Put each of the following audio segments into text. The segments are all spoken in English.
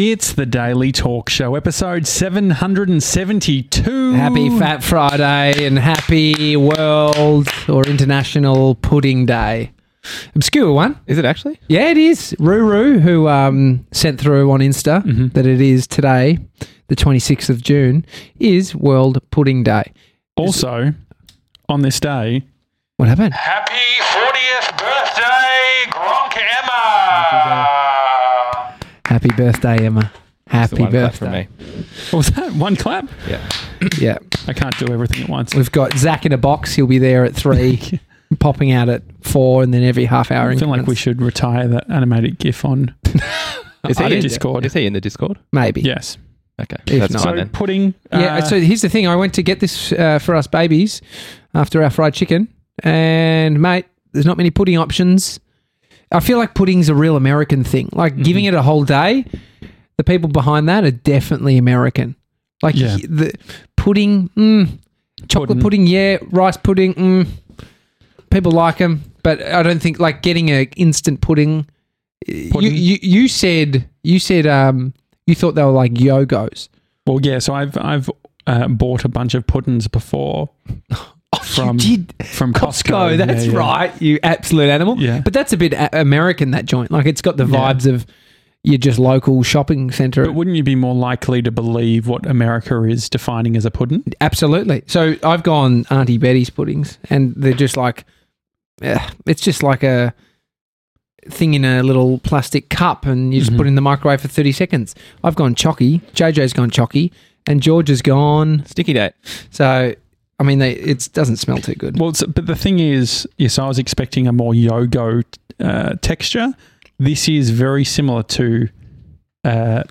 It's The Daily Talk Show, episode 772. Happy Fat Friday and happy World or International Pudding Day. Obscure one. Is it actually? Yeah, it is. Ruru, who sent through on Insta that it is today, the 26th of June, is World Pudding Day. Also, on this day... What happened? Happy 40th birthday, Gronk Emma! Happy birthday, Emma. Happy birthday. What was that? One clap? Yeah. Yeah. I can't do everything at once. We've got Zach in a box. He'll be there at 3, popping out at 4, and then every half hour. I feel like we should retire that animated GIF on Discord. Is he in the Discord? Maybe. Yes. Okay. So here's the thing. I went to get this for us babies after our fried chicken, and, mate, there's not many pudding options. I feel like pudding's a real American thing. Like giving it a whole day, the people behind that are definitely American. Like the pudding, chocolate pudding, rice pudding, people like them. But I don't think like getting an instant pudding. You said you thought they were like yogos. Well, yeah. So I've bought a bunch of puddings before. From Costco. That's right, you absolute animal. Yeah. But that's a bit American, that joint. Like, it's got the vibes of your just local shopping centre. But wouldn't you be more likely to believe what America is defining as a pudding? Absolutely. So, I've gone Auntie Betty's puddings, and they're just like, it's just like a thing in a little plastic cup, and you just put it in the microwave for 30 seconds. I've gone Chocky, JJ's gone Chocky, and George has gone... Sticky Date. So... I mean, it doesn't smell too good. Well, but the thing is, yes, I was expecting a more yogo texture. This is very similar to...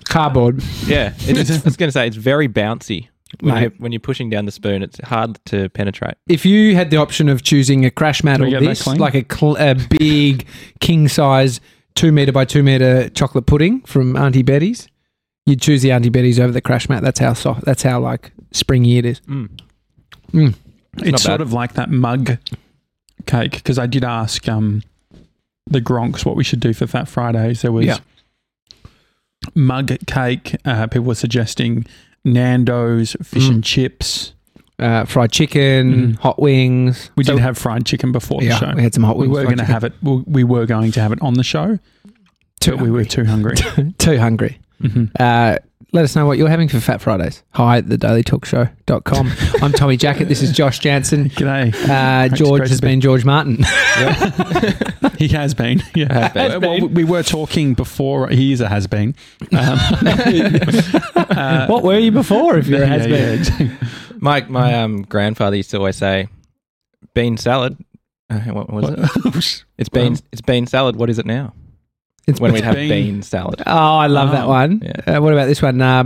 cardboard. Yeah. I was going to say, it's very bouncy. When you're pushing down the spoon, it's hard to penetrate. If you had the option of choosing a crash mat or this, like a big king-size 2 metre by 2 metre chocolate pudding from Auntie Betty's, you'd choose the Auntie Betty's over the crash mat. That's how soft, that's how like springy it is. Mm. Mm. It's sort of like that mug cake, because I did ask the Gronks what we should do for Fat Fridays. There was mug cake. People were suggesting Nando's, fish and chips. Fried chicken, hot wings. We did have fried chicken before the show. We had some hot wings. We were going to have it on the show, but we were too hungry. Too hungry. Mm-hmm. Let us know what you're having for Fat Fridays. Hi at thedailytalkshow.com. I'm Tommy Jackett. This is Josh Janssen. G'day. George has been George Martin. He has been. Yeah. Well, we were talking before. He is a has-been. What were you before if you're a has-been? Yeah, exactly. My grandfather used to always say, bean salad. What was it? It's bean salad. What is it now? It's when we have bean salad. Oh, I love that one. Yeah. What about this one? I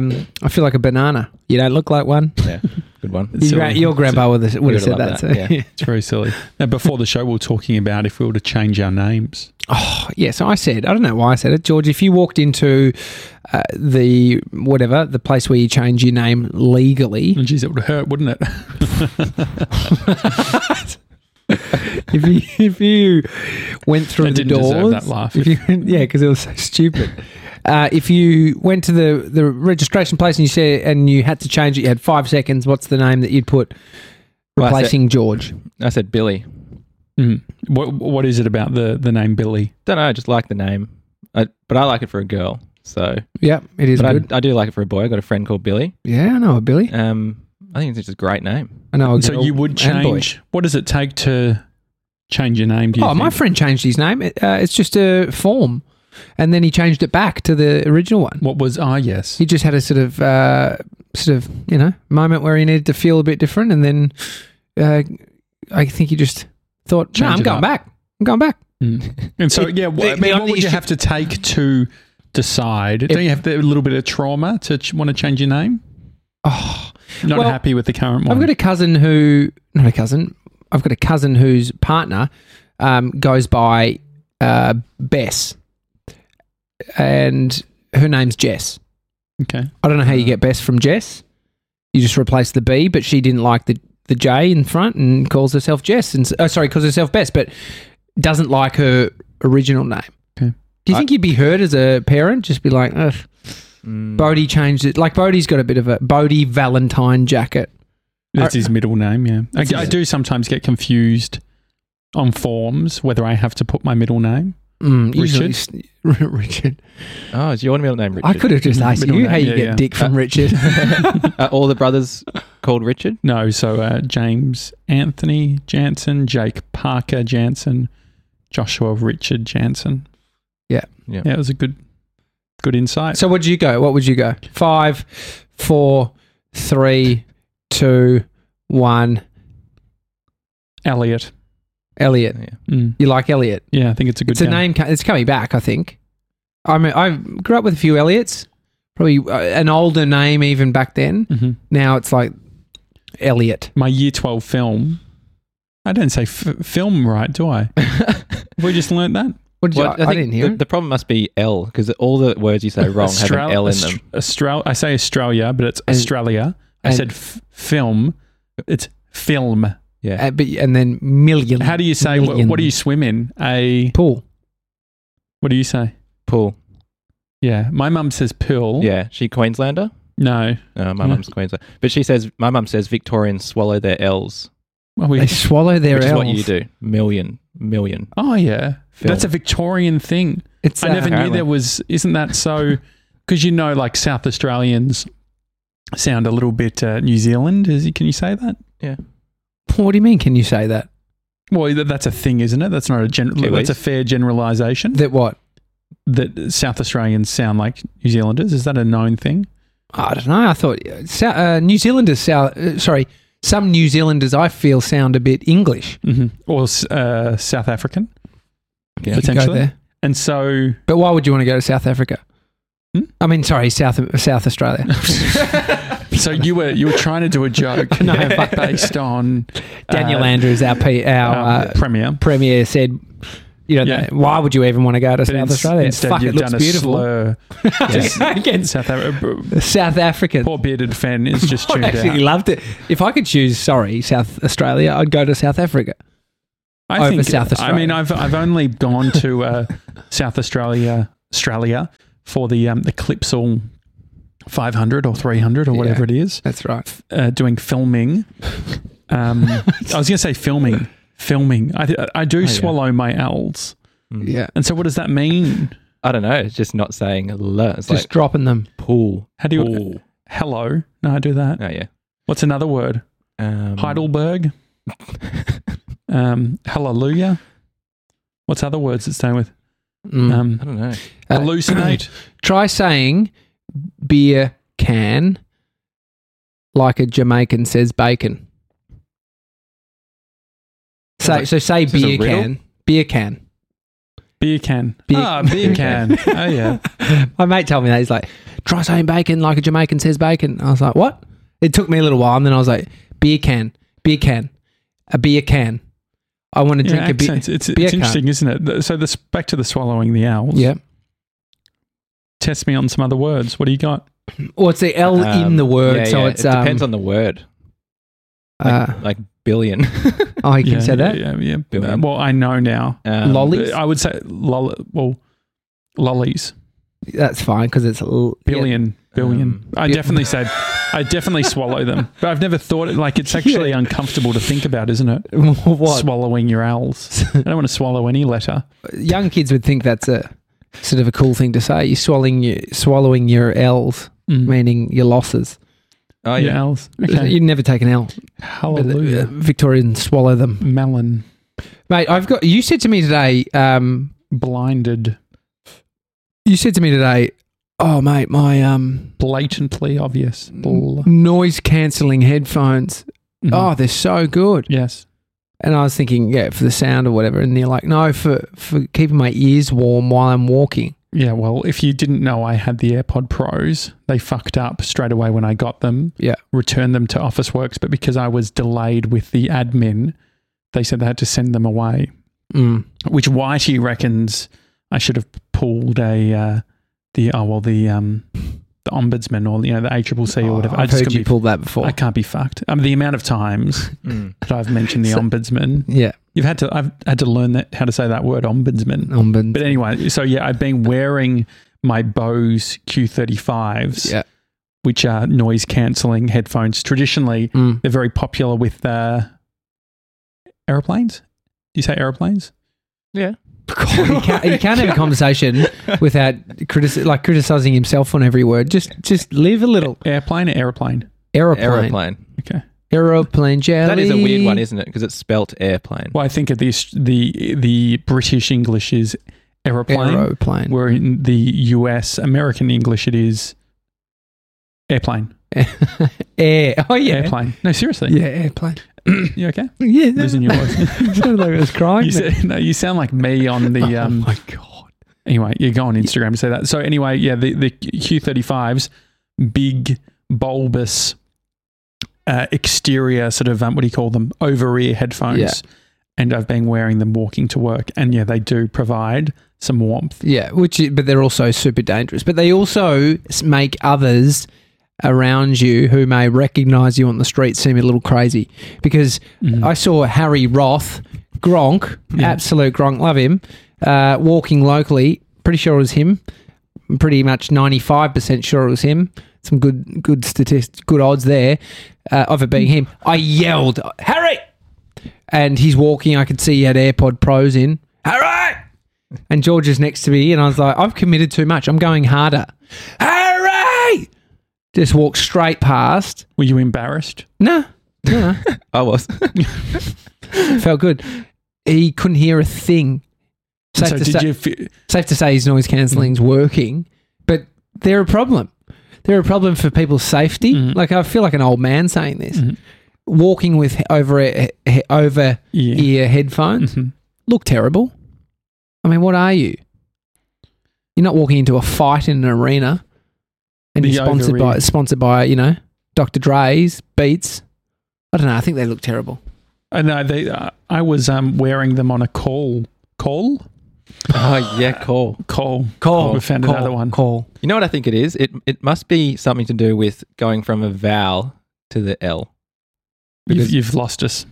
feel like a banana. You don't look like one. Yeah, good one. Your grandpa would have said that. So. Yeah. It's very silly. Now, before the show, we were talking about if we were to change our names. Oh, yes. Yeah, so I don't know why I said it, George. If you walked into the place where you change your name legally. Oh, geez, it would hurt, wouldn't it? If you went through the doors, didn't deserve that laugh. Because it was so stupid. If you went to the registration place and you had to change it, you had 5 seconds. What's the name that you'd put replacing George? I said Billy. Mm. What is it about the name Billy? Don't know. I just like the name, but I like it for a girl. So yeah, it is. But good. I do like it for a boy. I got a friend called Billy. Yeah, I know a Billy. I think it's just a great name. I know. So you would change. What does it take to change your name? My friend changed his name. It's just a form, and then he changed it back to the original one. What was yes? He just had a sort of moment where he needed to feel a bit different, and then I think he just thought, no, I'm going back. Mm. And so what would you have to take to decide? Don't you have a little bit of trauma to want to change your name? Not happy with the current one. I've got a cousin whose partner goes by Bess, and her name's Jess. Okay. I don't know how you get Bess from Jess. You just replace the B, but she didn't like the J in front and calls herself Jess. Calls herself Bess, but doesn't like her original name. Okay. Do you think you'd be hurt as a parent? Just be like, ugh. Bodie changed it. Like, Bodie's got a bit of a Bodie Valentine Jacket. That's his middle name, yeah. I do sometimes get confused on forms whether I have to put my middle name. Richard. Richard. Oh, is your middle name Richard? I could have just asked you how you get dick from Richard. Are all the brothers called Richard? No, so James Anthony Janssen, Jake Parker Janssen, Joshua Richard Janssen. Yeah. Yeah, it was a good insight. So what did you go? What would you go? 5, 4, 3, 2, 1. Elliot. Yeah. You like Elliot? Yeah, I think it's a good name. It's coming back, I think. I mean, I grew up with a few Elliots, probably an older name even back then. Mm-hmm. Now it's like Elliot. My year 12 film. I don't say film right, do I? We just learned that. I didn't hear it. The problem must be L, because all the words you say wrong have an L in them. I say Australia, but it's Australia. I said film. It's film. Yeah, and then million. How do you say? What do you swim in? A pool. What do you say? Pool. Yeah, my mum says pool. Yeah, she Queenslander. No, my mum's Queenslander, but my mum says Victorians swallow their L's. Well, they swallow their L's. Is what you do? Million. Oh yeah, that's a Victorian thing. It's. I never knew there was. Isn't that so? Because like South Australians sound a little bit New Zealand. Can you say that? Yeah. What do you mean, can you say that? Well, that's a thing, isn't it? That's not that's a fair generalisation. That what? That South Australians sound like New Zealanders. Is that a known thing? I don't know. I thought some New Zealanders I feel sound a bit English. Mm-hmm. Or South African, yeah, potentially. Go there. And so... But why would you want to go to South Africa? I mean, sorry, South Australia. So you were trying to do a joke, but based on Daniel Andrews, our premier. Premier said, why would you even want to go to South Australia? Instead, it looks beautiful. Against South African. Poor bearded fan is just tuned out. I actually loved it. If I could choose, South Australia, I'd go to South Africa. South Australia. I mean, I've only gone to South Australia. For the Clipsal 500 or 300 or whatever it is. That's right. Doing filming. I was going to say filming. I do swallow my L's. Yeah. And so what does that mean? I don't know. It's just not saying L. It's just dropping them. Pool. How do you... Pool. Hello. No, I do that. Oh, yeah. What's another word? Heidelberg. Hallelujah. What's other words that stay with... I don't know. Hallucinate. Try saying beer can like a Jamaican says bacon. Say beer can. Beer can. Oh, yeah. My mate told me that. He's like, try saying bacon like a Jamaican says bacon. I was like, what? It took me a little while, and then I was like, beer can. I want to drink a beer. It's interesting, isn't it? So back to the swallowing the L's. Yeah. Test me on some other words. What do you got? Well, it's the L in the word, it depends on the word. Like billion. Oh, you can say that? Yeah. Billion. Well, I know now. Lollies? I would say lollies. That's fine because it's billion. I definitely swallow them, but I've never thought it. Like, it's actually uncomfortable to think about, isn't it? What? Swallowing your L's. I don't want to swallow any letter. Young kids would think that's a sort of a cool thing to say. You're swallowing your L's, meaning your losses. Oh, yeah. L's. Okay. You'd never take an L. Hallelujah. Victorians swallow them. Melon. Mate, you said to me today... blinded. You said to me today, oh, mate, my... blatantly obvious. Noise-cancelling headphones. Mm-hmm. Oh, they're so good. Yes. And I was thinking, for the sound or whatever. And they're like, no, for keeping my ears warm while I'm walking. Yeah, well, if you didn't know I had the AirPod Pros, they fucked up straight away when I got them. Yeah. Returned them to Officeworks. But because I was delayed with the admin, they said they had to send them away. Mm. Which Whitey reckons... I should have pulled the ombudsman or the ACCC or whatever. I've heard you pulled that before. I can't be fucked. The amount of times that I've mentioned the ombudsman. Yeah, I've had to learn how to say that word, ombudsman. But anyway, so I've been wearing my Bose Q35s, yeah, which are noise-cancelling headphones. Traditionally, they're very popular with aeroplanes. Do you say aeroplanes? Yeah. You can't have a conversation without criticising himself on every word. Just leave a little. Airplane or aeroplane? Aeroplane. Okay. Aeroplane jelly. That is a weird one, isn't it? Because it's spelt airplane. Well, I think the British English is aeroplane. Aeroplane. Where in the US, American English, it is airplane. Air. Oh, yeah. Airplane. No, seriously. Yeah, airplane. You okay? Yeah. Losing your voice. It sounded like I was crying. You sound like me on the... oh, my God. Anyway, you go on Instagram and say that. So, anyway, yeah, the Q35s, big, bulbous... exterior sort of, what do you call them? Over-ear headphones. Yeah. And I've been wearing them walking to work. And yeah, they do provide some warmth. Yeah, but they're also super dangerous. But they also make others around you who may recognise you on the street seem a little crazy. Because I saw Harry Roth, Gronk, absolute Gronk, love him, walking locally. Pretty sure it was him. Pretty much 95% sure it was him. Some good statistics, good odds there of it being him. I yelled, Harry! And he's walking. I could see he had AirPod Pros in. Harry! And George is next to me, and I was like, I've committed too much. I'm going harder. Harry! Just walked straight past. Were you embarrassed? No. I was. Felt good. He couldn't hear a thing. Safe to say his noise cancelling's working, but they're a problem. They're a problem for people's safety. Mm-hmm. Like, I feel like an old man saying this. Mm-hmm. Walking with over-ear headphones look terrible. I mean, what are you? You're not walking into a fight in an arena, and you're sponsored by Dr. Dre's Beats. I don't know. I think they look terrible. I know they. I was wearing them on a call. Call. Oh, yeah, Call. We found another one. Call. You know what I think it is? It must be something to do with going from a vowel to the L. You've lost us.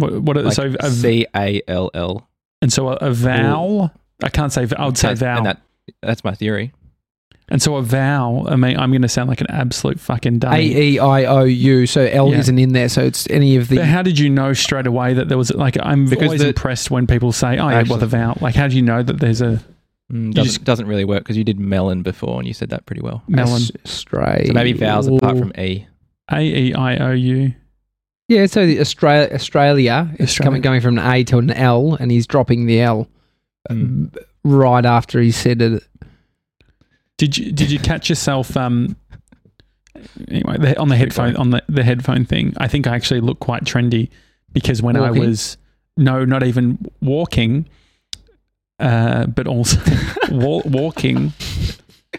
So C-A-L-L. And so a vowel, I can't say, I would say vowel. That's my theory. And so a vowel, I mean, I'm going to sound like an absolute fucking dummy. A-E-I-O-U, so L isn't in there, so it's any of the... But how did you know straight away that there was, I'm always impressed when people say, the vowel. Like, how do you know that there's a... doesn't really work, because you did melon before, and you said that pretty well. Melon. Straight. So maybe vowels apart from E. A-E-I-O-U. Yeah, so the Australia is going from an A to an L, and he's dropping the L right after he said it. Did you catch yourself? Anyway, on the headphone headphone thing, I think I actually look quite trendy because when walking. I was not even walking, but also walking.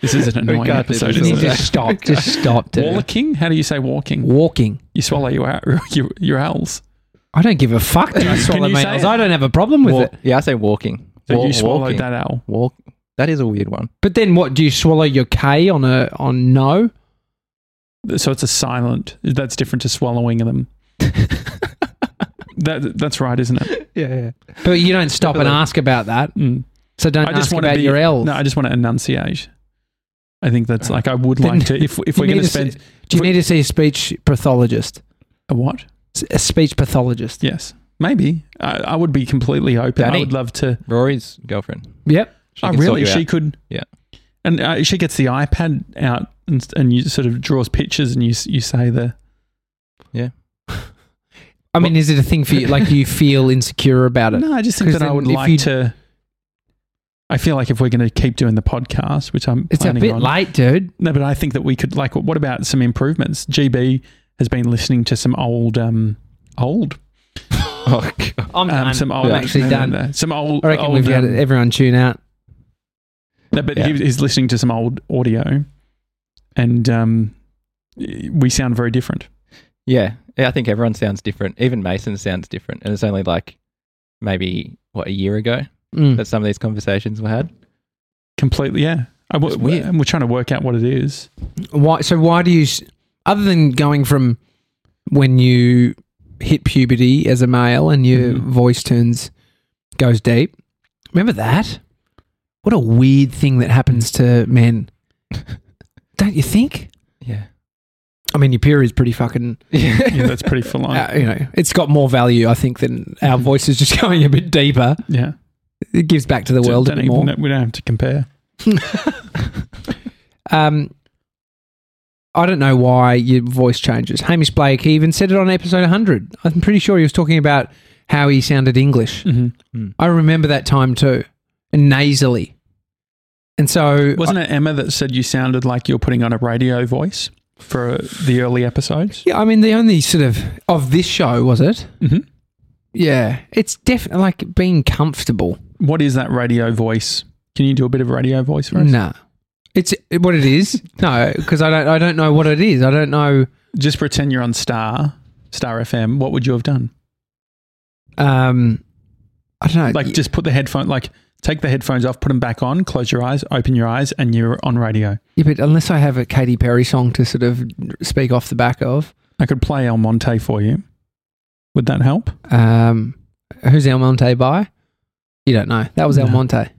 This is an annoying episode. Just stop. Walking. How do you say walking? Walking. You swallow your L's. I don't give a fuck. I swallow my L's. I don't have a problem with it. Yeah, I say walking. So you swallowed that L. Walk. That is a weird one. But then what? Do you swallow your K on no? So it's a silent. That's different to swallowing them. That's right, isn't it? Yeah. But you don't stop and ask about that. Mm. So don't ask about your L's. No, I just want to enunciate. I think that's I would like to. If we're going to spend... Do you need to see a speech pathologist? A what? A speech pathologist. Yes. Maybe. I would be completely open. Danny, I would love to... Rory's girlfriend. Yep. Oh, really? She could. Yeah. And she gets the iPad out and you sort of draws pictures and you say the... Yeah. I mean, is it a thing for you? Like, you feel insecure about it? No, I just think that I would like to... I feel like if we're going to keep doing the podcast, which I'm planning on... It's a bit late, dude. No, but I think that we could... Like, what about some improvements? GB has been listening to some old... Oh, God. I'm done. I'm actually done. Some old... I reckon we've got everyone tune out. No, but he's listening to some old audio, and we sound very different. Yeah, I think everyone sounds different. Even Mason sounds different, and it's only maybe a year ago that some of these conversations were had. Completely, yeah. We're trying to work out what it is. Why? So why do you, other than going from when you hit puberty as a male and your voice goes deep? Remember that? What a weird thing that happens to men. Don't you think? Yeah. I mean, your period's pretty fucking... Yeah, that's pretty full on. You know, it's got more value, I think, than our voices just going a bit deeper. Yeah. It gives back to the world a bit more. We don't have to compare. I don't know why your voice changes. Hamish Blake, he even said it on episode 100. I'm pretty sure he was talking about how he sounded English. Mm-hmm. Mm. I remember that time too, and nasally. And so... Wasn't it Emma that said you sounded like you're putting on a radio voice for the early episodes? Yeah, I mean, the only sort of this show, was it? Mm-hmm. Yeah. It's definitely like being comfortable. What is that radio voice? Can you do a bit of radio voice for us? No. It's what it is. No, because I don't know what it is. I don't know. Just pretend you're on Star FM. What would you have done? I don't know. Like, just put the headphone, like, take the headphones off, put them back on, close your eyes, open your eyes, and you're on radio. Yeah, but unless I have a Katy Perry song to sort of speak off the back of. I could play El Monte for you. Would that help? Who's El Monte by? You don't know. That was El Monte.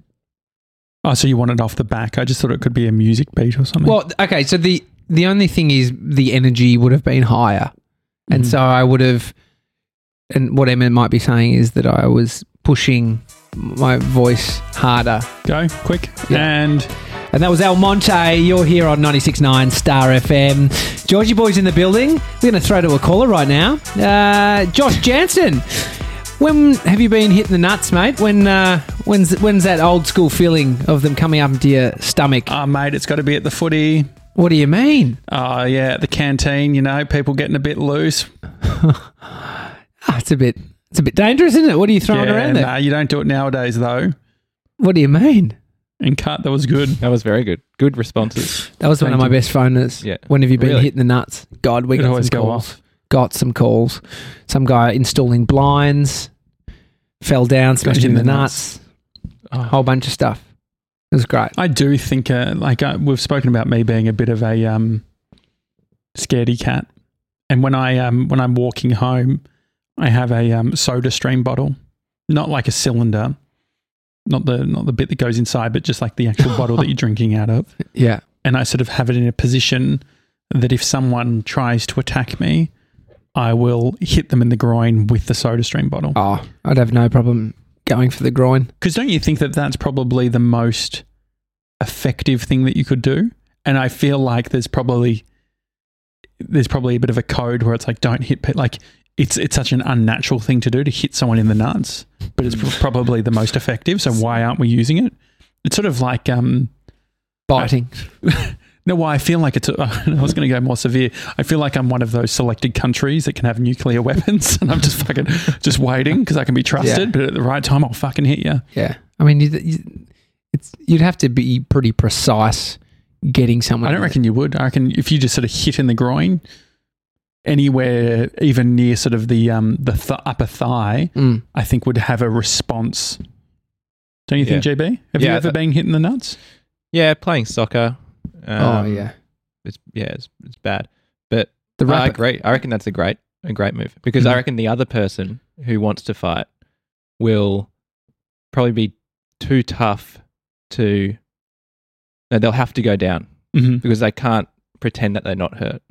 Oh, so you want it off the back. I just thought it could be a music beat or something. Well, okay, so the only thing is the energy would have been higher. And so I would have, and what Emma might be saying is that I was pushing my voice harder. Go, quick. Yeah. And that was El Monte. You're here on 96.9 Star FM. Georgie Boy's in the building. We're going to throw to a caller right now. Josh Janssen. When have you been hitting the nuts, mate? When's that old school feeling of them coming up into your stomach? Oh, mate, it's got to be at the footy. What do you mean? Oh, yeah, at the canteen, you know, people getting a bit loose. It's a bit dangerous, isn't it? What are you throwing around there? No, you don't do it nowadays, though. What do you mean? And cut, that was good. That was very good. Good responses. That was one of my best phoners. Yeah. When have you been hitting the nuts? God, we got some calls. Got some calls. Some guy installing blinds, fell down, smashed in the nuts. A whole bunch of stuff. It was great. I do think, we've spoken about me being a bit of a scaredy cat. And when I'm walking home, I have a soda stream bottle, not like a cylinder, not the bit that goes inside, but just like the actual bottle that you're drinking out of. Yeah. And I sort of have it in a position that if someone tries to attack me, I will hit them in the groin with the soda stream bottle. Oh, I'd have no problem going for the groin. Because don't you think that that's probably the most effective thing that you could do? And I feel like there's probably a bit of a code where it's like, don't hit people. Like, it's such an unnatural thing to do, to hit someone in the nuts, but it's probably the most effective. So why aren't we using it? It's sort of like biting. No, why I feel like it's... I was going to go more severe. I feel like I'm one of those selected countries that can have nuclear weapons, and I'm just fucking just waiting because I can be trusted, but at the right time, I'll fucking hit you. Yeah. I mean, you'd have to be pretty precise getting someone... I don't reckon you would. I reckon if you just sort of hit in the groin, anywhere even near sort of the upper thigh, I think would have a response. Don't you think, GB? Have you ever been hit in the nuts? Yeah, playing soccer... it's bad, but I agree. I reckon that's a great move because I reckon the other person who wants to fight will probably be too tough to. No, they'll have to go down because they can't pretend that they're not hurt.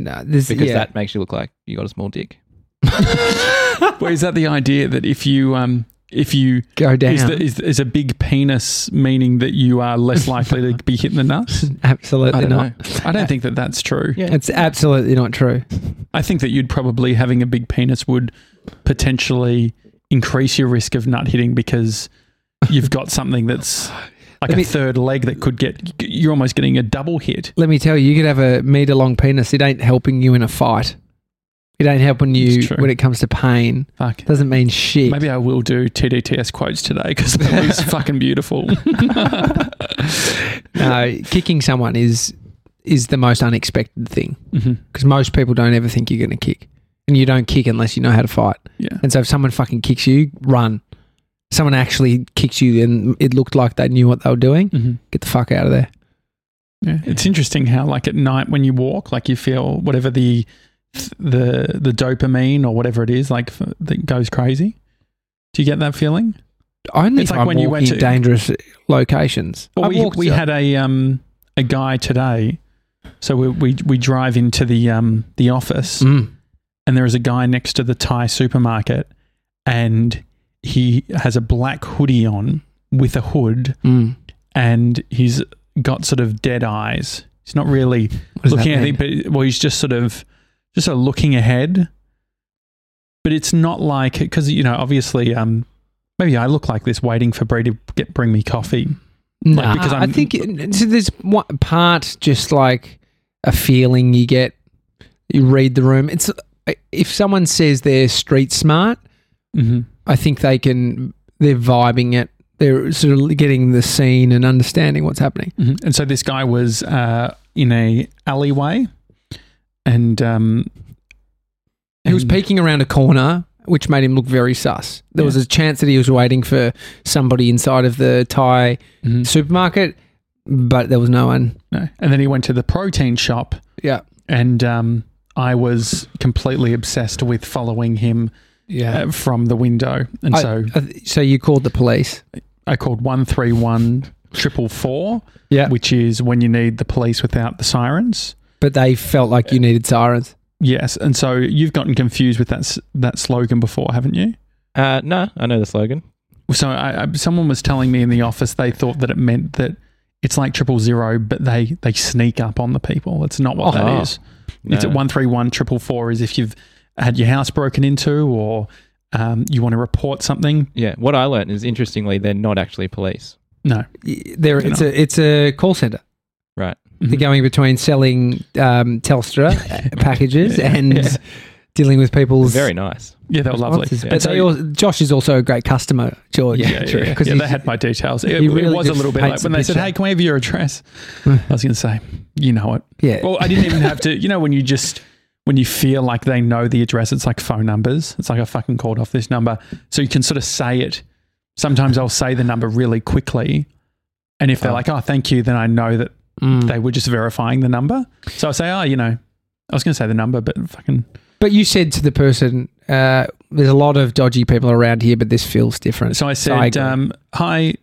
No, because that makes you look like you got a small dick. Well, is that the idea that if you go down, is a big penis meaning that you are less likely to be hitting the nuts? Absolutely not. I don't think that that's true. Yeah. It's absolutely not true. I think that you'd probably, having a big penis would potentially increase your risk of nut hitting because you've got something that's like third leg that could get, you're almost getting a double hit. Let me tell you, you could have a metre long penis. It ain't helping you in a fight. It ain't helping you when it comes to pain. Fuck. Doesn't mean shit. Maybe I will do TDTS quotes today because that was fucking beautiful. No, kicking someone is the most unexpected thing because most people don't ever think you're going to kick, and you don't kick unless you know how to fight. Yeah. And so if someone fucking kicks you, run. Someone actually kicks you and it looked like they knew what they were doing, get the fuck out of there. Yeah. It's interesting how like at night when you walk, like you feel whatever the dopamine or whatever it is, like that goes crazy. Do you get that feeling? only it's like when you went to dangerous locations. Well, we had a guy today. So we drive into the office, and there is a guy next to the Thai supermarket, and he has a black hoodie on with a hood, and he's got sort of dead eyes. He's not really looking at it, but he's just sort of looking ahead. But it's not like, because obviously, maybe I look like this waiting for Bree to bring me coffee. No, like, because I think there's one part, just like a feeling you get. You read the room. It's if someone says they're street smart, I think they're vibing it. They're sort of getting the scene and understanding what's happening. And so this guy was in an alleyway, and he was peeking around a corner, which made him look very sus. There was a chance that he was waiting for somebody inside of the Thai supermarket, but there was no one. No. And then he went to the protein shop. Yeah. And I was completely obsessed with following him from the window. And so you called the police? I called 131 444, which is when you need the police without the sirens. But they felt like you needed sirens. Yes, and so you've gotten confused with that slogan before, haven't you? No, I know the slogan. So someone was telling me in the office they thought that it meant that it's like 000, but they sneak up on the people. That's not what that is. No. It's at 131 444 is if you've had your house broken into or you want to report something. Yeah, what I learned is, interestingly, they're not actually police. No, it's a call centre. Right. They're going between selling Telstra packages and dealing with people's... Very nice. Yeah, they were lovely. Yeah. But Josh is also a great customer, George. Yeah, true. Yeah, they had my details. It was a little bit like when they said, hey, can we have your address? I was going to say, you know it. Yeah. Well, I didn't even have to... when you feel like they know the address, it's like phone numbers. It's like, I fucking called off this number. So you can sort of say it. Sometimes I'll say the number really quickly. And if they're like, oh, thank you, then I know that... They were just verifying the number. So I say, I was going to say the number, but fucking... But you said to the person, there's a lot of dodgy people around here, but this feels different. So I said, hi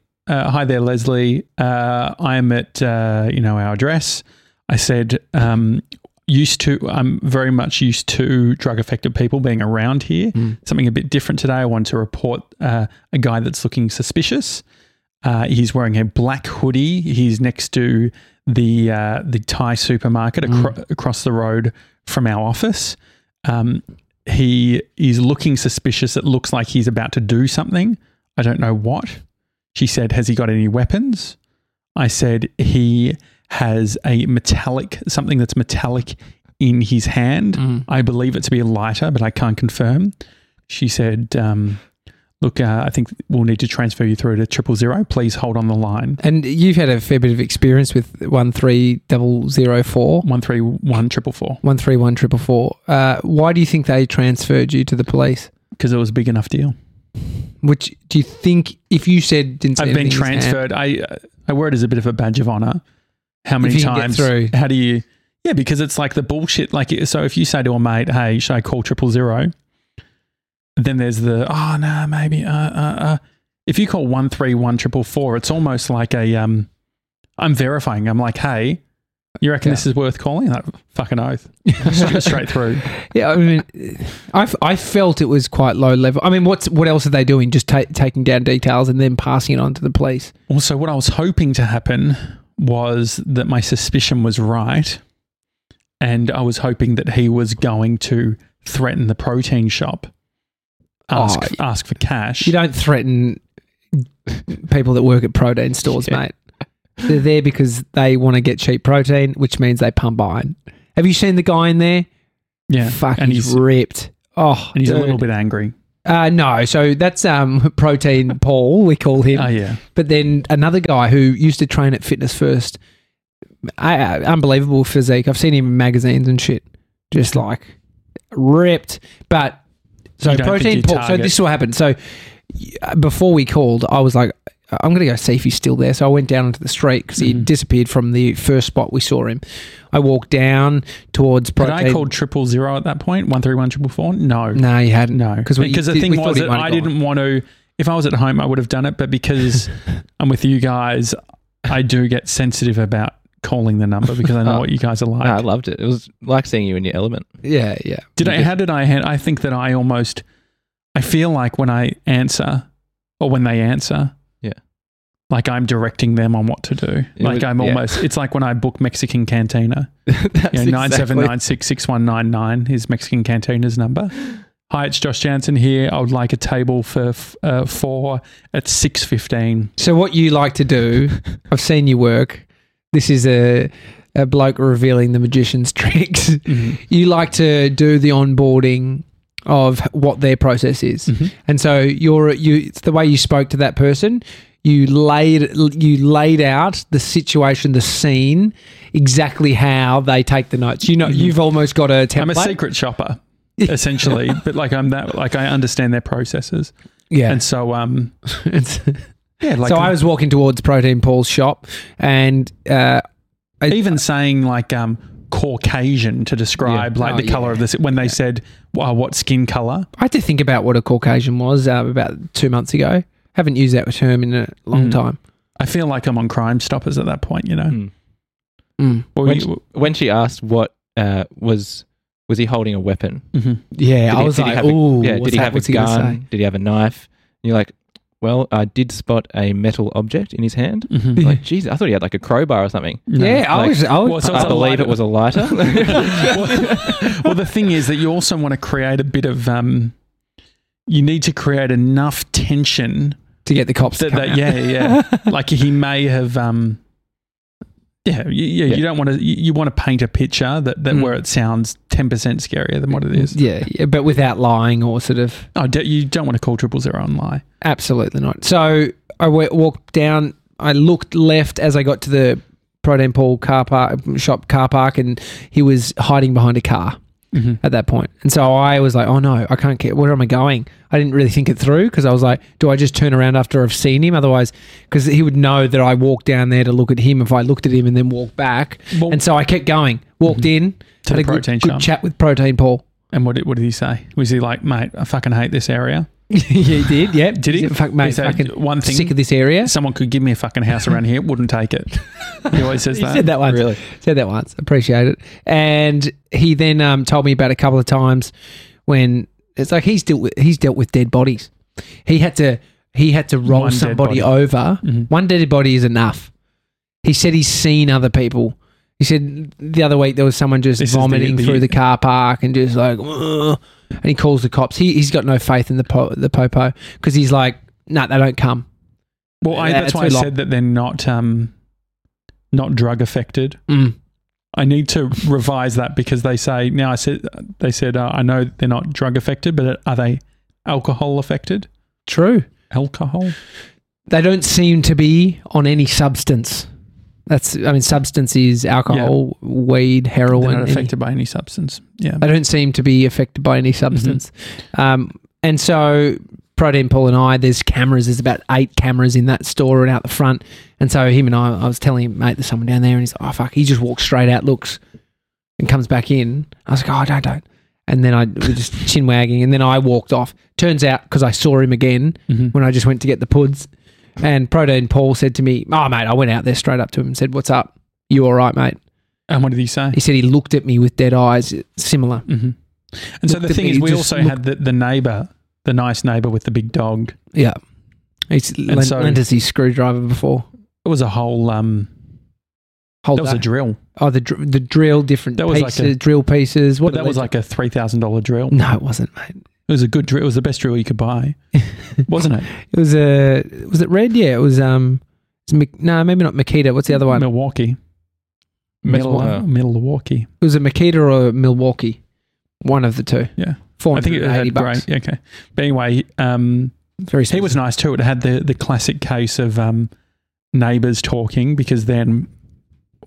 there, Leslie. I am at, our address. I said, I'm very much used to drug-affected people being around here. Something a bit different today. I want to report a guy that's looking suspicious. He's wearing a black hoodie. He's next to the Thai supermarket across the road from our office. He is looking suspicious. It looks like he's about to do something. I don't know what. She said, has he got any weapons? I said, he has something that's metallic in his hand. I believe it to be a lighter, but I can't confirm. She said... Look, I think we'll need to transfer you through to 000. Please hold on the line. And you've had a fair bit of experience with 13004. 131 444. 131 444. Why do you think they transferred you to the police? Because it was a big enough deal. Which do you think? If you said, didn't say I've been transferred. I wear it as a bit of a badge of honour. How many times? Through. How do you? Yeah, because it's like the bullshit. Like, so if you say to a mate, "Hey, should I call 000?" Then there's the, If you call 131 444, it's almost like I'm verifying. I'm like, hey, you reckon this is worth calling? That fucking oath. Straight through. Yeah, I mean, I felt it was quite low level. I mean, what else are they doing? Just taking down details and then passing it on to the police. Also, what I was hoping to happen was that my suspicion was right, and I was hoping that he was going to threaten the protein shop. Ask for cash. You don't threaten people that work at protein stores, mate. They're there because they want to get cheap protein, which means they pump iron. Have you seen the guy in there? Yeah. Fuck, and he's ripped. Oh, and he's a little bit angry. No, so that's Protein Paul, we call him. Oh, yeah. But then another guy who used to train at Fitness First, unbelievable physique. I've seen him in magazines and shit. Just like ripped, but... So Protein Paul. So this will happen. So before we called, I was like, I'm going to go see if he's still there. So I went down into the street because he disappeared from the first spot we saw him. I walked down towards Protein. Had I called 000 at that point? 131 444? No. No, you hadn't. No. Because the thing was that I didn't want to if I was at home, I would have done it. But because I'm with you guys, I do get sensitive about calling the number because I know what you guys are like. No, I loved it. It was like seeing you in your element. Yeah, yeah. I think that I feel like when I answer or when they answer, yeah, like I'm directing them on what to do. It's like when I book Mexican Cantina. That's 97966199 is Mexican Cantina's number. Hi, it's Josh Janssen here. I would like a table for 4 at 6:15. So what you like to do, I've seen you work. This is a bloke revealing the magician's tricks. Mm-hmm. You like to do the onboarding of what their process is. Mm-hmm. And so it's the way you spoke to that person. You laid out the situation, the scene, exactly how they take the notes. You know, mm-hmm. You've almost got a template. I'm a secret shopper. Essentially, but I understand their processes. Yeah. And so, I was walking towards Protein Paul's shop and, Caucasian to describe color of this when they said, well, what skin color? I had to think about what a Caucasian was about 2 months ago. Haven't used that term in a long time. I feel like I'm on Crime Stoppers at that point, you know? Mm. Mm. When she asked what, was he holding a weapon? Mm-hmm. Yeah, I was like, ooh. Yeah, did he have a gun? Did he have a knife? And you're like, well, I did spot a metal object in his hand. Mm-hmm. Like, geez, I thought he had like a crowbar or something. No. Yeah, I believe it was a lighter. Well, the thing is that you also want to create a bit of, you need to create enough tension. To get the cops to come out. Like he may have... You don't want to. You want to paint a picture that where it sounds 10% scarier than what it is. Yeah, but without lying or sort of. Oh, you don't want to call 000 and lie. Absolutely not. So I walked down. I looked left as I got to the Protein Paul car park, and he was hiding behind a car at that point. And so I was like, oh no, I can't get. Where am I going? I didn't really think it through because I was like, do I just turn around after I've seen him? Otherwise, because he would know that I walked down there to look at him if I looked at him and then walked back. Well, and so I kept going, walked in, to had the a good chat with Protein Paul. And what did he say? Was he like, mate, I fucking hate this area? Yeah, he did, yeah. Did he? Fuck, mate, one thing, sick of this area. Someone could give me a fucking house around here, wouldn't take it. He always says that. He said that once. Really? Said that once. Appreciate it. And he then told me about a couple of times when... It's like he's dealt with dead bodies. He had to roll somebody over. Mm-hmm. One dead body is enough. He said he's seen other people. He said the other week there was someone just vomiting through the car park and just like, ugh, and he calls the cops. He's got no faith in the popo because he's like, no, they don't come. Well, that's why I said that they're not drug affected. Mm. I need to revise that because they say now. They said I know they're not drug affected, but are they alcohol affected? True, alcohol. They don't seem to be on any substance. Substance is alcohol, weed, heroin. They're not affected by any substance. Yeah, they don't seem to be affected by any substance. Mm-hmm. And so Protein Paul and I, there's cameras. There's about 8 cameras in that store and out the front. And so him and I was telling him, mate, there's someone down there. And he's like, oh, fuck. He just walks straight out, looks, and comes back in. I was like, oh, don't. And then I was just chin wagging. And then I walked off. Turns out, because I saw him again when I just went to get the puds. And Protein Paul said to me, oh, mate, I went out there straight up to him and said, what's up? You all right, mate? And what did he say? He said he looked at me with dead eyes, similar. Mm-hmm. And so the thing is, we also had the neighbour, the nice neighbour with the big dog. Yeah. He's lent us his screwdriver before. It was a whole... that was a drill. Oh, the drill, different that was pieces, like drill pieces. What that was like a $3,000 drill. No, it wasn't, mate. It was a good drill. It was the best drill you could buy, wasn't it? It was a... Was it red? Yeah, it was... no, maybe not Makita. What's the other one? Milwaukee. Milwaukee. It was a Makita or a Milwaukee. One of the two. Yeah. I think it had bucks. Great. Okay. But anyway... He was nice too. It had the classic case of neighbours talking because then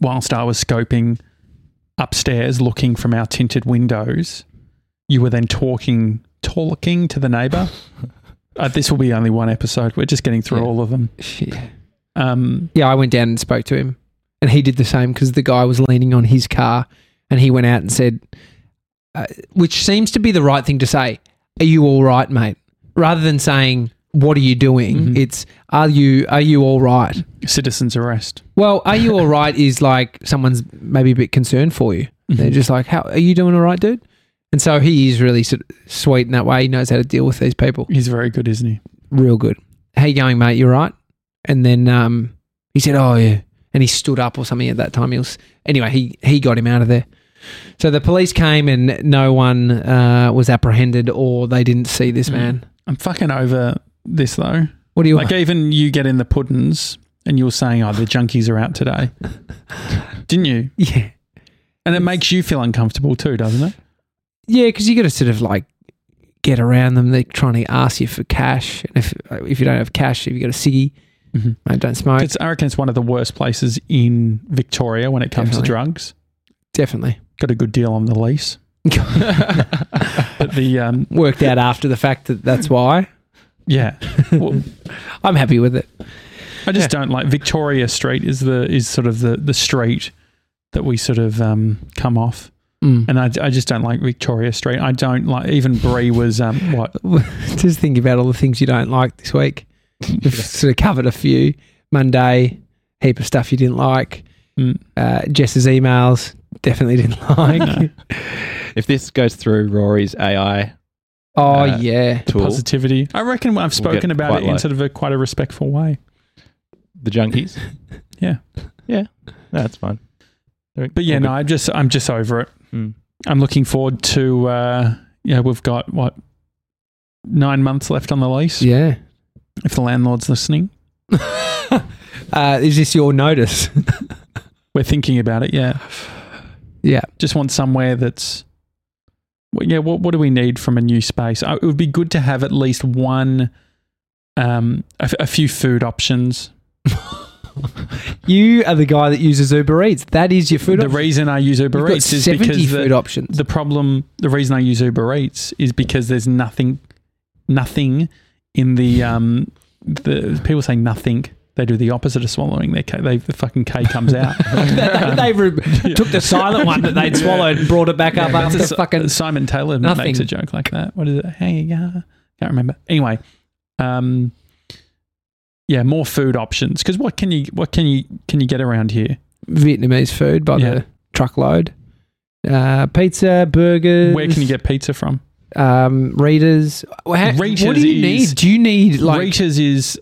whilst I was scoping upstairs looking from our tinted windows, you were then talking to the neighbour. This will be only one episode. We're just getting through all of them. Yeah. I went down and spoke to him and he did the same because the guy was leaning on his car and he went out and said, which seems to be the right thing to say, are you all right, mate? Rather than saying, what are you doing? Mm-hmm. It's, are you all right? Citizen's arrest. Well, are you all right is like someone's maybe a bit concerned for you. Mm-hmm. They're just like, are you doing all right, dude? And so he is really sweet in that way. He knows how to deal with these people. He's very good, isn't he? Real good. How you going, mate? You all right? And then he said, oh, yeah. And he stood up or something at that time. Anyway, he got him out of there. So the police came and no one was apprehended or they didn't see this man. I'm fucking over this though. What do you like? Want? Even you get in the puddings and you're saying, oh, the junkies are out today. Didn't you? Yeah. And it makes you feel uncomfortable too, doesn't it? Yeah, because you got to sort of like get around them. They're trying to ask you for cash. And if you don't have cash, if you got a ciggy, mm-hmm. mate, don't smoke. I reckon it's one of the worst places in Victoria when it comes Definitely. To drugs. Definitely. Got a good deal on the lease. But the worked out after the fact that's why. Yeah. Well, I'm happy with it. I just don't like Victoria Street is sort of the street that we sort of come off. Mm. And I just don't like Victoria Street. I don't like, even Brie was what? Just think about all the things you don't like this week. We've sort of covered a few. Monday, heap of stuff you didn't like. Mm. Jess's emails, definitely didn't like. If this goes through Rory's AI tool, positivity. I reckon I've spoken about it in sort of quite a respectful way. The junkies? Yeah. Yeah. No, that's fine. But yeah, no, I'm just over it. Mm. I'm looking forward to, we've got, 9 months left on the lease? Yeah. If the landlord's listening. Is this your notice? We're thinking about it, yeah. Yeah. Just want somewhere that's... what do we need from a new space? It would be good to have at least one, a few food options. You are the guy that uses Uber Eats. That is your food option. The reason I use Uber Eats is because the reason I use Uber Eats is because there's nothing in the... people say nothing... They do the opposite of swallowing their K. The fucking K comes out. They took the silent one that they'd swallowed and brought it back up after fucking Simon Taylor nothing. Makes a joke like that. What is it? Hey, can't remember. Anyway, more food options because what can you get around here? Vietnamese food by the truckload, pizza, burgers. Where can you get pizza from? Reader's. Reader's. What do you need? Do you need like Reader's is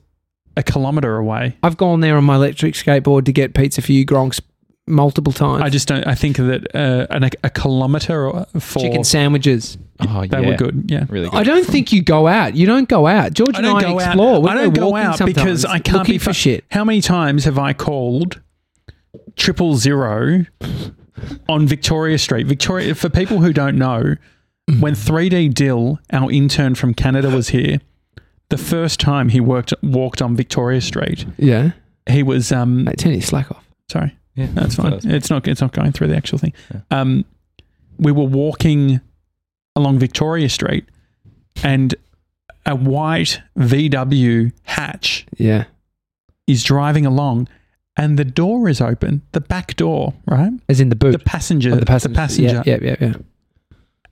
a kilometre away. I've gone there on my electric skateboard to get pizza for you, Gronks, multiple times. I think that a kilometre for... Chicken sandwiches. Oh, yeah. They were good, yeah. Really good. I don't think you go out. You don't go out. George and I explore. I don't go out because I can't be... for shit. How many times have I called 000 on Victoria Street? Victoria, for people who don't know, when 3D Dill, our intern from Canada, was here... The first time he walked on Victoria Street. Yeah. He was... Mate, turn your slack off. Sorry. Yeah, no, that's fine. It's not going through the actual thing. Yeah. We were walking along Victoria Street and a white VW hatch is driving along and the door is open, the back door, right? As in the boot. The passenger. Yeah.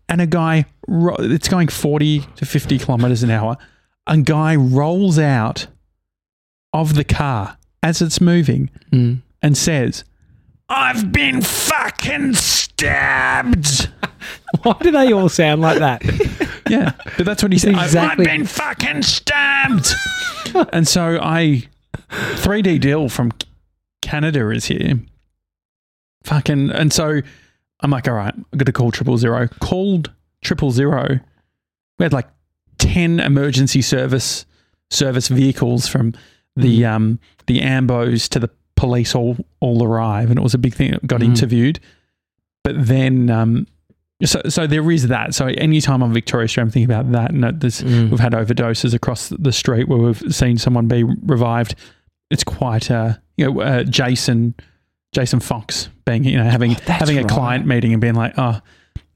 And a guy, it's going 40 to 50 kilometres an hour. A guy rolls out of the car as it's moving and says, I've been fucking stabbed. Why do they all sound like that? Yeah, but that's what he said. Exactly. I've been fucking stabbed. And so 3D Dill from Canada is here. Fucking, and so I'm like, all right, I've got to call 000. Called 000. We had like 10 emergency service vehicles from the Ambos to the police all arrive, and it was a big thing. It got interviewed, but then so there is that. So any time on Victoria Street, I'm thinking about that. And we've had overdoses across the street where we've seen someone be revived. It's quite Jason Fox being having a client meeting and being like, oh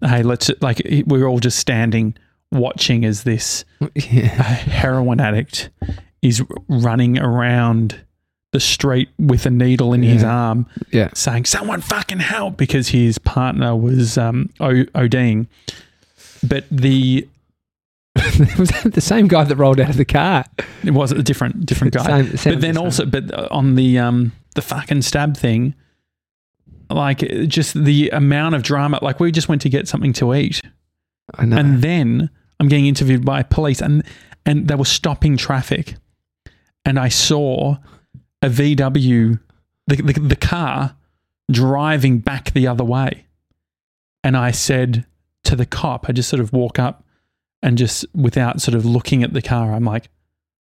hey, let's like we're all just standing. Watching as this heroin addict is running around the street with a needle in his arm saying, someone fucking help, because his partner was ODing. But the It was the same guy that rolled out of the car. It was a different guy. Same, but then also, but on the fucking stab thing, like just the amount of drama. Like we just went to get something to eat, I know. And then I'm getting interviewed by police, and they were stopping traffic, and I saw a VW, the car driving back the other way, and I said to the cop, I just sort of walk up. And just without sort of looking at the car, I'm like,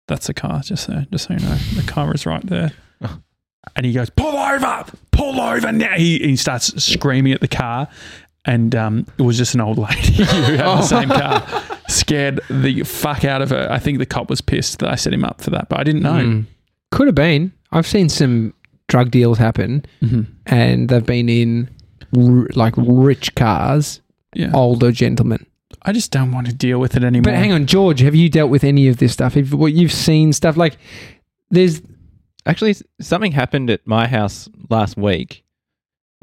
that's a car, just so you know. The car is right there. And he goes, pull over now. He starts screaming at the car. And it was just an old lady who had the same car. Scared the fuck out of her. I think the cop was pissed that I set him up for that, but I didn't know. Could have been. I've seen some drug deals happen and they've been in like rich cars, older gentlemen. I just don't want to deal with it anymore. But hang on, George, have you dealt with any of this stuff? You've seen stuff like there's... Actually, something happened at my house last week.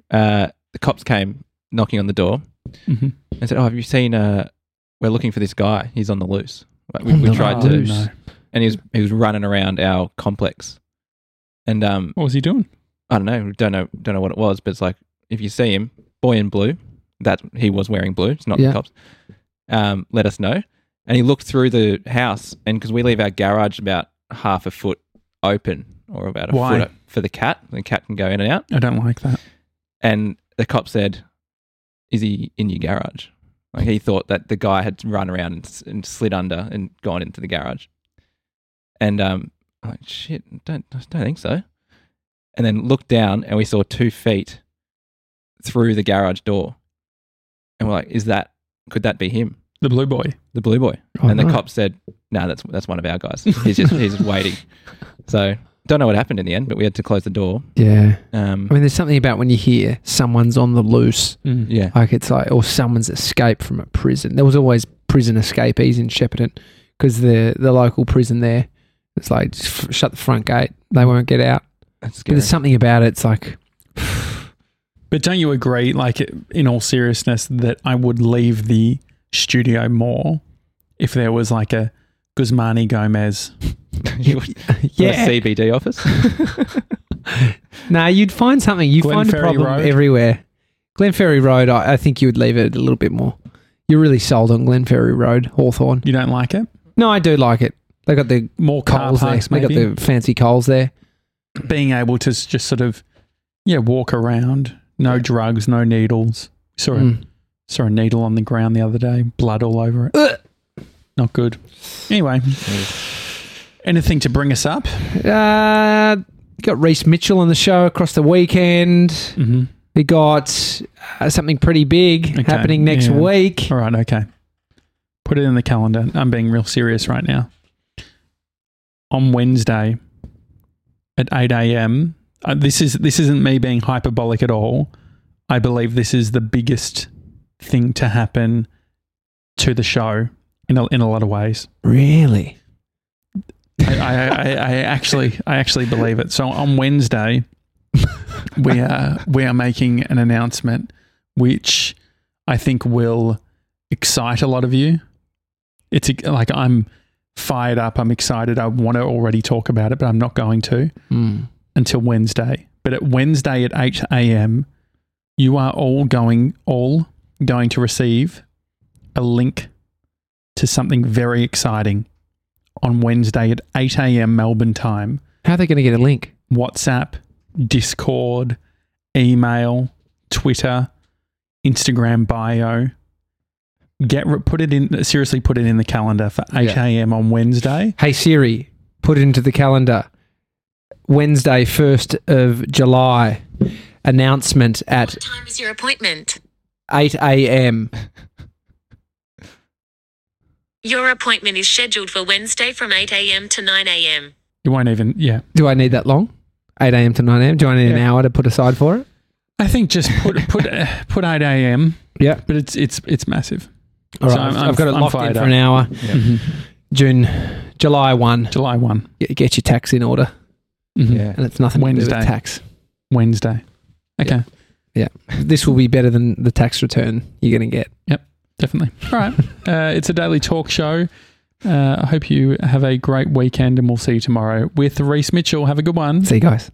The cops came knocking on the door and said, have you seen... we're looking for this guy. He's on the loose. Like, we tried to... No. And he was running around our complex. And what was he doing? I don't know. Don't know what it was, but it's like, if you see him, boy in blue, that he was wearing blue. It's not the cops. Let us know. And he looked through the house, and because we leave our garage about half a foot open, or about a foot for the cat. The cat can go in and out. I don't like that. And the cop said, is he in your garage? Like, he thought that the guy had run around and slid under and gone into the garage. And I'm like, shit, I don't think so. And then looked down and we saw 2 feet through the garage door. And we're like, could that be him? The blue boy. Oh, and the cop said, no, that's one of our guys. He's waiting. So, don't know what happened in the end, but we had to close the door. Yeah. I mean, there's something about when you hear someone's on the loose. Yeah. Like it's like, or someone's escaped from a prison. There was always prison escapees in Shepparton because the local prison there, it's like, just shut the front gate. They won't get out. That's scary. But there's something about it. It's like... But don't you agree, like, in all seriousness, that I would leave the studio more if there was like a Guzmani Gomez a CBD office? Nah, you'd find something. You'd find a problem everywhere. Glenferrie Road, I think you would leave it a little bit more. You're really sold on Glenferrie Road, Hawthorn. You don't like it? No, I do like it. They got the more coals there. Maybe. They got the fancy coals there. Being able to just sort of, walk around. No drugs, no needles. Saw a needle on the ground the other day, blood all over it. Not good. Anyway, anything to bring us up? Got Reese Mitchell on the show across the weekend. We got something pretty big happening next week. All right, okay. Put it in the calendar. I'm being real serious right now. On Wednesday at 8 a.m., this isn't me being hyperbolic at all. I believe this is the biggest thing to happen to the show in a lot of ways. Really? I actually believe it. So on Wednesday, we are making an announcement which I think will excite a lot of you. It's like I'm fired up. I'm excited. I want to already talk about it, but I'm not going to. Until Wednesday. But at Wednesday at 8 a.m, you are all going to receive a link to something very exciting on Wednesday at 8 a.m. Melbourne time. How are they going to get a link? WhatsApp, Discord, email, Twitter, Instagram bio. Put it in the calendar for 8 a.m. on Wednesday. Hey Siri, put it into the calendar. Wednesday, 1st of July, announcement at... What time is your appointment? 8 a.m. Your appointment is scheduled for Wednesday from 8 a.m. to 9 a.m. You won't even... Yeah. Do I need that long? 8 a.m. to 9 a.m.? Do I need an hour to put aside for it? I think just put 8 a.m. Yeah. But it's massive. All right. So I've got it locked in for an hour. Yeah. July 1. July 1. Get your tax in order. Yeah, and it's nothing Wednesday. To do with tax. Wednesday. Okay. Yeah. This will be better than the tax return you're going to get. Yep. Definitely. All right. It's a daily talk show. I hope you have a great weekend and we'll see you tomorrow with Reese Mitchell. Have a good one. See you guys.